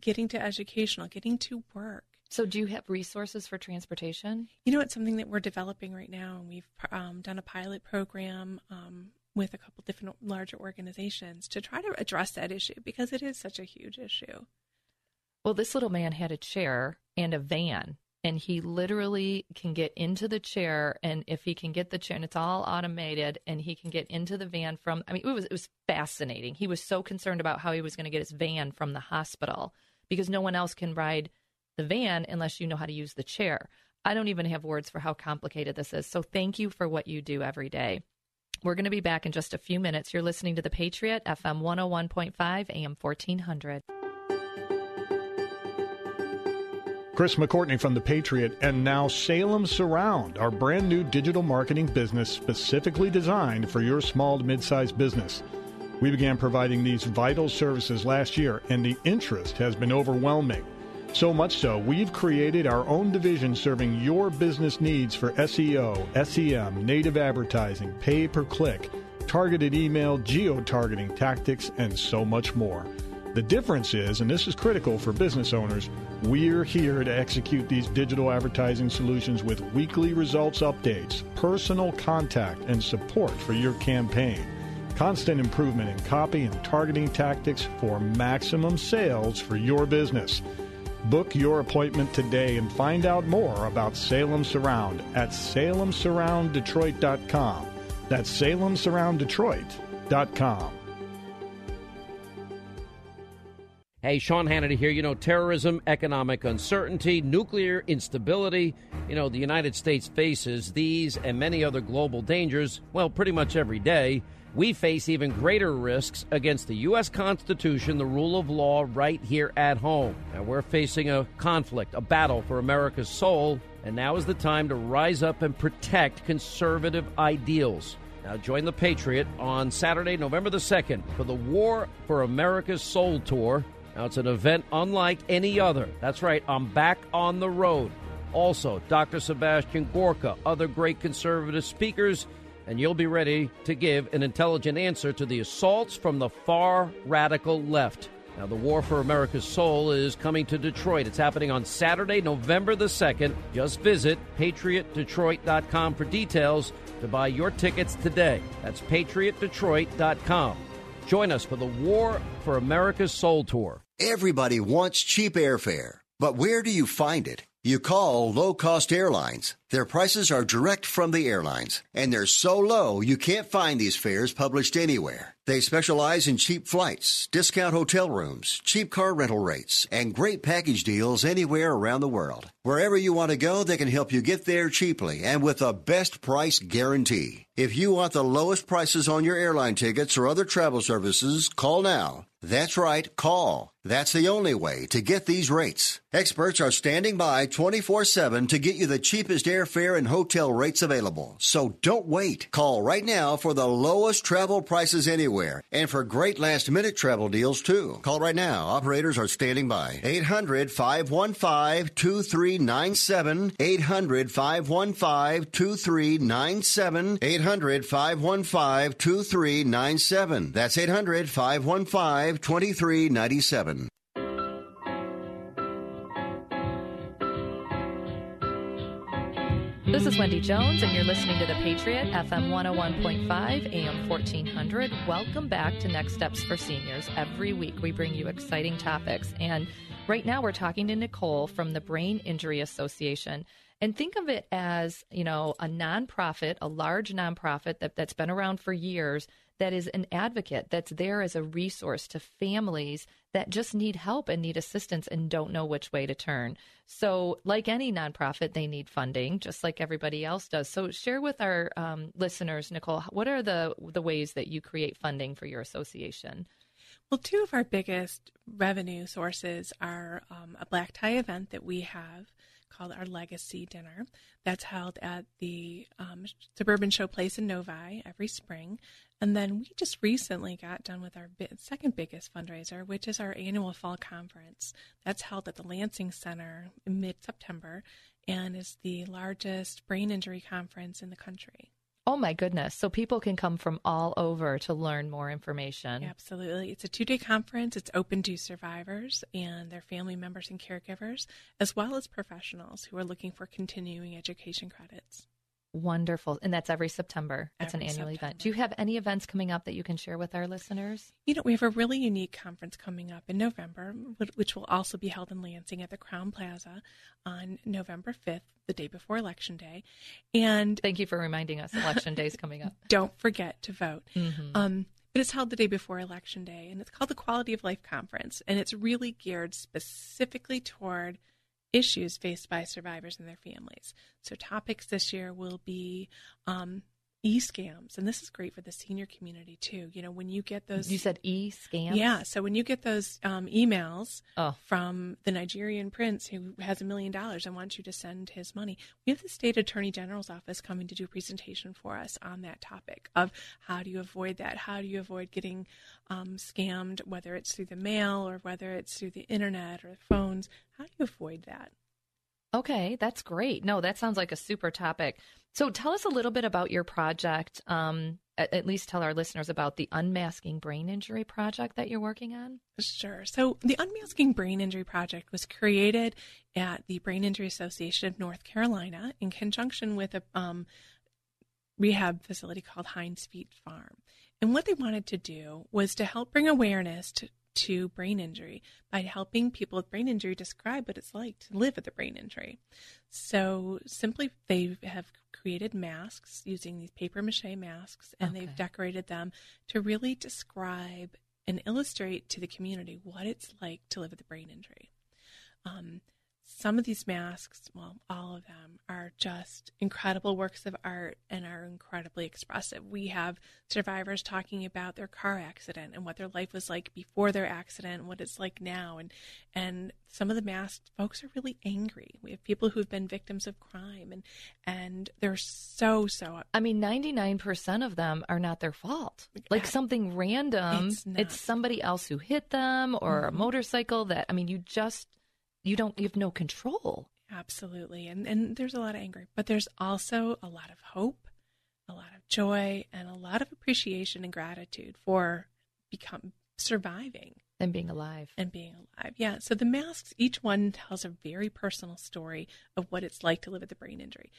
getting to educational, getting to work. So do you have resources for transportation? It's something that we're developing right now. We've done a pilot program with a couple different larger organizations to try to address that issue, because it is such a huge issue. Well, this little man had a chair and a van, and he literally can get into the chair, and if he can get the chair, and it's all automated, and he can get into the van from, it was fascinating. He was so concerned about how he was going to get his van from the hospital, because no one else can ride the van unless you know how to use the chair. I don't even have words for how complicated this is. So thank you for what you do every day. We're going to be back in just a few minutes. You're listening to The Patriot, FM 101.5, AM 1400. Chris McCourtney from The Patriot, and now Salem Surround, our brand new digital marketing business specifically designed for your small to mid-sized business. We began providing these vital services last year, and the interest has been overwhelming. So much so, we've created our own division serving your business needs for SEO, SEM, native advertising, pay-per-click, targeted email, geo-targeting tactics, and so much more. The difference is, and this is critical for business owners, we're here to execute these digital advertising solutions with weekly results updates, personal contact, and support for your campaign. Constant improvement in copy and targeting tactics for maximum sales for your business. Book your appointment today and find out more about Salem Surround at SalemSurroundDetroit.com. That's SalemSurroundDetroit.com. Hey, Sean Hannity here. Terrorism, economic uncertainty, nuclear instability. The United States faces these and many other global dangers, pretty much every day. We face even greater risks against the U.S. Constitution, the rule of law, right here at home. Now, we're facing a conflict, a battle for America's soul, and now is the time to rise up and protect conservative ideals. Now join The Patriot on Saturday, November the 2nd, for the War for America's Soul Tour. Now, it's an event unlike any other. That's right, I'm back on the road. Also, Dr. Sebastian Gorka, other great conservative speakers, and you'll be ready to give an intelligent answer to the assaults from the far radical left. Now, the War for America's Soul is coming to Detroit. It's happening on Saturday, November the 2nd. Just visit PatriotDetroit.com for details to buy your tickets today. That's PatriotDetroit.com. Join us for the War for America's Soul Tour. Everybody wants cheap airfare, but where do you find it? You call low-cost airlines. Their prices are direct from the airlines, and they're so low you can't find these fares published anywhere. They specialize in cheap flights, discount hotel rooms, cheap car rental rates, and great package deals anywhere around the world. Wherever you want to go, they can help you get there cheaply and with a best price guarantee. If you want the lowest prices on your airline tickets or other travel services, call now. That's right, call. That's the only way to get these rates. Experts are standing by 24/7 to get you the cheapest airfare and hotel rates available. So don't wait. Call right now for the lowest travel prices anywhere and for great last-minute travel deals, too. Call right now. Operators are standing by. 800-515-2397. 800-515-2397. 800-515-2397. That's 800-515-2397. This is Wendy Jones, and you're listening to The Patriot, FM 101.5, AM 1400. Welcome back to Next Steps for Seniors. Every week we bring you exciting topics, and right now we're talking to Nicole from the Brain Injury Association. And think of it as, you know, a nonprofit, a large nonprofit that's been around for years, that is an advocate, that's there as a resource to families that just need help and need assistance and don't know which way to turn. So like any nonprofit, they need funding, just like everybody else does. So share with our listeners, Nicole, what are the ways that you create funding for your association? Well, two of our biggest revenue sources are a black tie event that we have called our Legacy Dinner. That's held at the Suburban Showplace in Novi every spring. And then we just recently got done with our second biggest fundraiser, which is our annual fall conference. That's held at the Lansing Center in mid-September and is the largest brain injury conference in the country. Oh, my goodness. So people can come from all over to learn more information. Absolutely. It's a two-day conference. It's open to survivors and their family members and caregivers, as well as professionals who are looking for continuing education credits. Wonderful. And that's every September. It's an annual event. Do you have any events coming up that you can share with our listeners? You know, we have a really unique conference coming up in November, which will also be held in Lansing at the Crown Plaza on November 5th, the day before Election Day. And thank you for reminding us Election Day is coming up. Don't forget to vote. Mm-hmm. But it's held the day before Election Day, and it's called the Quality of Life Conference. And it's really geared specifically toward issues faced by survivors and their families. So topics this year will be e-scams, and this is great for the senior community too. You know, when you get those, you said e-scams. Yeah, so when you get those emails from the Nigerian prince who has $1 million and wants you to send his money, we have the state attorney general's office coming to do a presentation for us on that topic of how do you avoid that? How do you avoid getting scammed, whether it's through the mail or whether it's through the internet or phones? How do you avoid that? Okay, that's great. No, that sounds like a super topic. So tell us a little bit about your project, at least tell our listeners about the Unmasking Brain Injury Project that you're working on. Sure. So the Unmasking Brain Injury Project was created at the Brain Injury Association of North Carolina in conjunction with a rehab facility called Heinz Feet Farm. And what they wanted to do was to help bring awareness to brain injury by helping people with brain injury describe what it's like to live with a brain injury. So simply, they have created masks using these paper mache masks, and they've decorated them to really describe and illustrate to the community what it's like to live with a brain injury. Some of these masks, well, all of them, are just incredible works of art and are incredibly expressive. We have survivors talking about their car accident and what their life was like before their accident and what it's like now. And some of the masked folks are really angry. We have people who've been victims of crime, and they're so... I mean, 99% of them are not their fault. Like something random, it's somebody else who hit them or a motorcycle that, I mean, you have no control. Absolutely. And there's a lot of anger, but there's also a lot of hope, a lot of joy, and a lot of appreciation and gratitude for surviving And being alive. Yeah. So the masks, each one tells a very personal story of what it's like to live with a brain injury.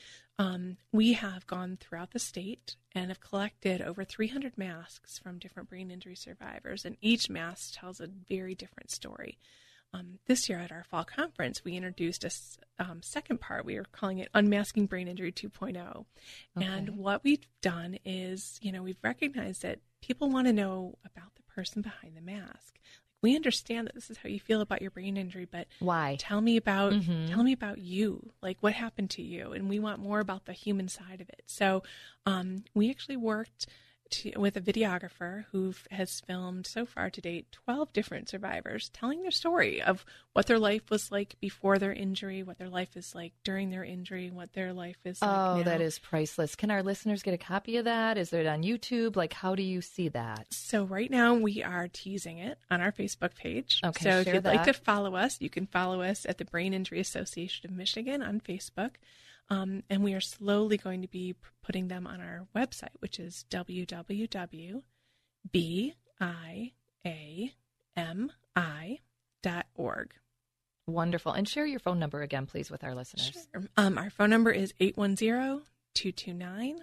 We have gone throughout the state and have collected over 300 masks from different brain injury survivors, and each mask tells a very different story. This year at our fall conference, we introduced a second part. We are calling it Unmasking Brain Injury 2.0. Okay. And what we've done is, you know, we've recognized that people want to know about the person behind the mask. We understand that this is how you feel about your brain injury, but why? Tell me about you, like what happened to you. And we want more about the human side of it. So we actually worked with a videographer who has filmed so far to date 12 different survivors telling their story of what their life was like before their injury, what their life is like during their injury, what their life is like now. Oh, that is priceless. Can our listeners get a copy of that? Is it on YouTube? Like, how do you see that? So right now we are teasing it on our Facebook page. Okay, so if you'd like to follow us, you can follow us at the Brain Injury Association of Michigan on Facebook. And we are slowly going to be putting them on our website, which is www.biami.org. Wonderful. And share your phone number again, please, with our listeners. Sure. Our phone number is 810-229-5880.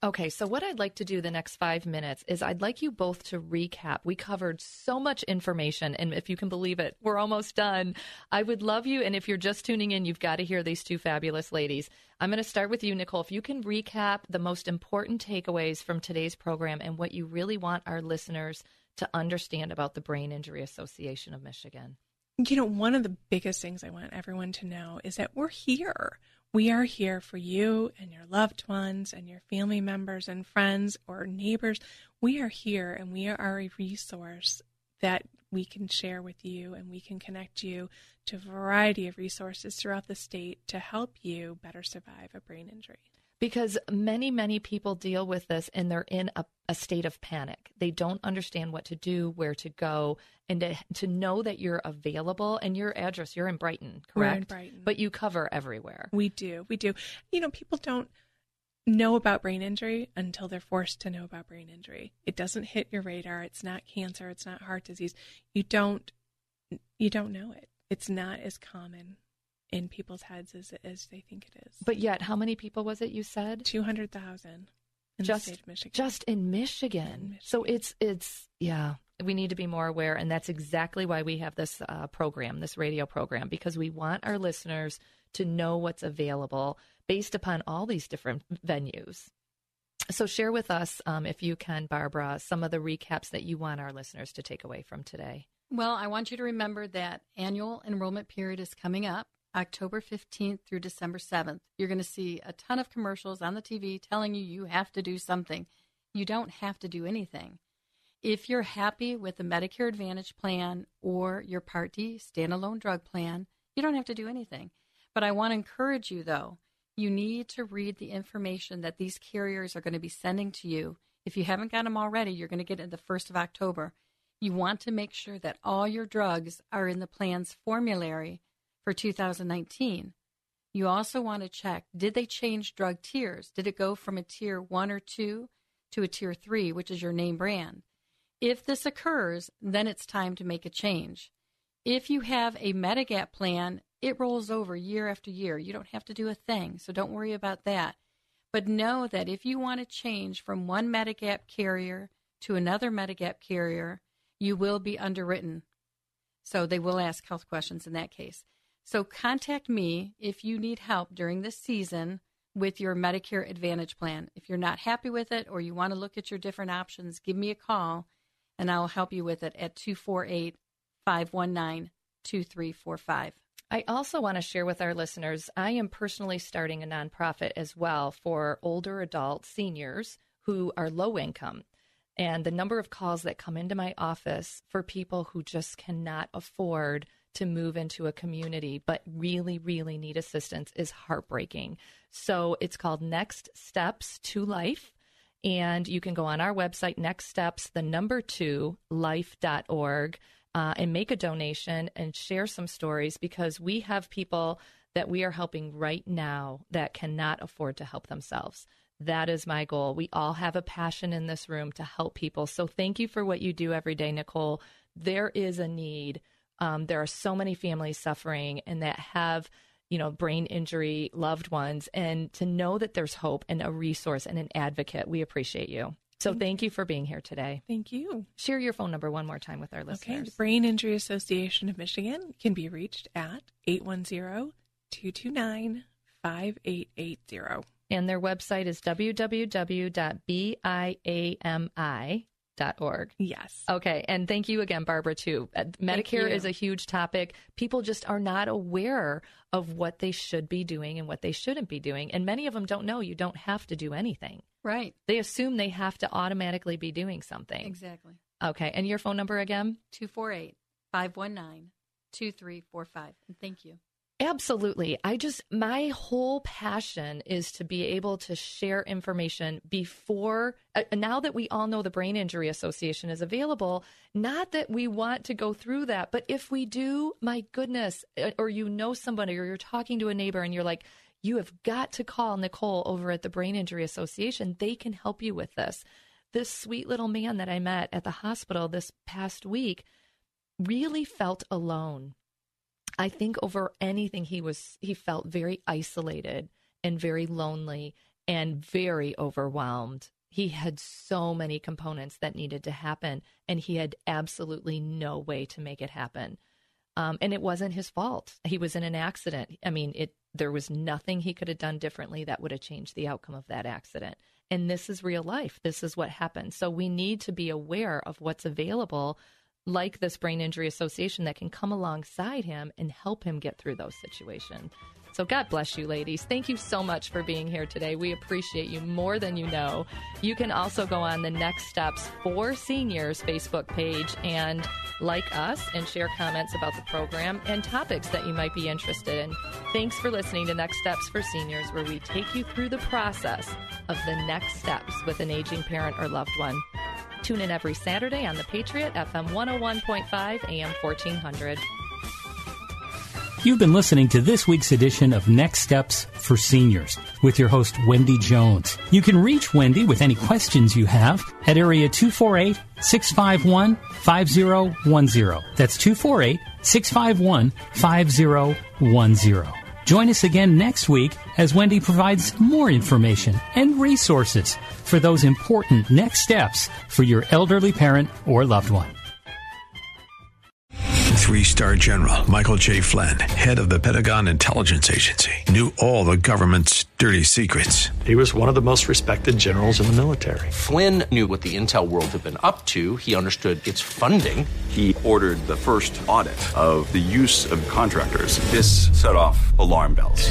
Okay, so what I'd like to do the next 5 minutes is I'd like you both to recap. We covered so much information, and if you can believe it, we're almost done. I would love you, and if you're just tuning in, you've got to hear these two fabulous ladies. I'm going to start with you, Nicole. If you can recap the most important takeaways from today's program and what you really want our listeners to understand about the Brain Injury Association of Michigan. You know, one of the biggest things I want everyone to know is that we're here. We are here for you and your loved ones and your family members and friends or neighbors. We are here, and we are a resource that we can share with you, and we can connect you to a variety of resources throughout the state to help you better survive a brain injury. Because many, many people deal with this, and they're in a state of panic. They don't understand what to do, where to go, and to know that you're available. And your address, you're in Brighton, correct? We're in Brighton. But you cover everywhere. We do. You know, people don't know about brain injury until they're forced to know about brain injury. It doesn't hit your radar. It's not cancer. It's not heart disease. You don't know it. It's not as common in people's heads as they think it is. But yet, how many people was it you said? 200,000 in the state of Michigan. Just in Michigan. So it's yeah, we need to be more aware, and that's exactly why we have this program, this radio program, because we want our listeners to know what's available based upon all these different venues. So share with us, if you can, Barbara, some of the recaps that you want our listeners to take away from today. Well, I want you to remember that annual enrollment period is coming up. October 15th through December 7th, you're going to see a ton of commercials on the TV telling you you have to do something. You don't have to do anything. If you're happy with the Medicare Advantage plan or your Part D standalone drug plan, you don't have to do anything. But I want to encourage you, though, you need to read the information that these carriers are going to be sending to you. If you haven't got them already, you're going to get it the 1st of October. You want to make sure that all your drugs are in the plan's formulary for 2019. You also want to check, did they change drug tiers? Did it go from a tier 1 or 2 to a tier 3, which is your name brand? If this occurs, then it's time to make a change. If you have a Medigap plan, it rolls over year after year. You don't have to do a thing, so don't worry about that. But know that if you want to change from one Medigap carrier to another Medigap carrier, you will be underwritten. So they will ask health questions in that case. So contact me if you need help during this season with your Medicare Advantage plan. If you're not happy with it or you want to look at your different options, give me a call and I'll help you with it at 248-519-2345. I also want to share with our listeners, I am personally starting a nonprofit as well for older adult seniors who are low income. And the number of calls that come into my office for people who just cannot afford to move into a community, but really, really need assistance is heartbreaking. So it's called Next Steps to Life. And you can go on our website, nextsteps2life.org, and make a donation and share some stories, because we have people that we are helping right now that cannot afford to help themselves. That is my goal. We all have a passion in this room to help people. So thank you for what you do every day, Nicole. There is a need. There are so many families suffering and that have, you know, brain injury loved ones, and to know that there's hope and a resource and an advocate. We appreciate you. So thank you for being here today. Thank you. Share your phone number one more time with our listeners. Okay. The Brain Injury Association of Michigan can be reached at 810-229-5880. And their website is www.biami.org. Yes. Okay. And thank you again, Barbara, too. Medicare is a huge topic. People just are not aware of what they should be doing and what they shouldn't be doing. And many of them don't know you don't have to do anything. Right. They assume they have to automatically be doing something. Exactly. Okay. And your phone number again? 248-519-2345. And thank you. Absolutely. My whole passion is to be able to share information before, now that we all know the Brain Injury Association is available, not that we want to go through that, but if we do, my goodness, or you know somebody, or you're talking to a neighbor and you're like, you have got to call Nicole over at the Brain Injury Association. They can help you with this. This sweet little man that I met at the hospital this past week really felt alone. I think over anything, he felt very isolated and very lonely and very overwhelmed. He had so many components that needed to happen, and he had absolutely no way to make it happen. And it wasn't his fault. He was in an accident. I mean, there was nothing he could have done differently that would have changed the outcome of that accident. And this is real life. This is what happens. So we need to be aware of what's available, like this Brain Injury Association that can come alongside him and help him get through those situations. So God bless you, ladies. Thank you so much for being here today. We appreciate you more than you know. You can also go on the Next Steps for Seniors Facebook page and like us and share comments about the program and topics that you might be interested in. Thanks for listening to Next Steps for Seniors, where we take you through the process of the next steps with an aging parent or loved one. Tune in every Saturday on The Patriot, FM 101.5, AM 1400. You've been listening to this week's edition of Next Steps for Seniors with your host, Wendy Jones. You can reach Wendy with any questions you have at area 248-651-5010. That's 248-651-5010. Join us again next week as Wendy provides more information and resources for those important next steps for your elderly parent or loved one. 3-star General Michael J. Flynn, head of the Pentagon Intelligence Agency, knew all the government's dirty secrets. He was one of the most respected generals in the military. Flynn knew what the intel world had been up to. He understood its funding. He ordered the first audit of the use of contractors. This set off alarm bells.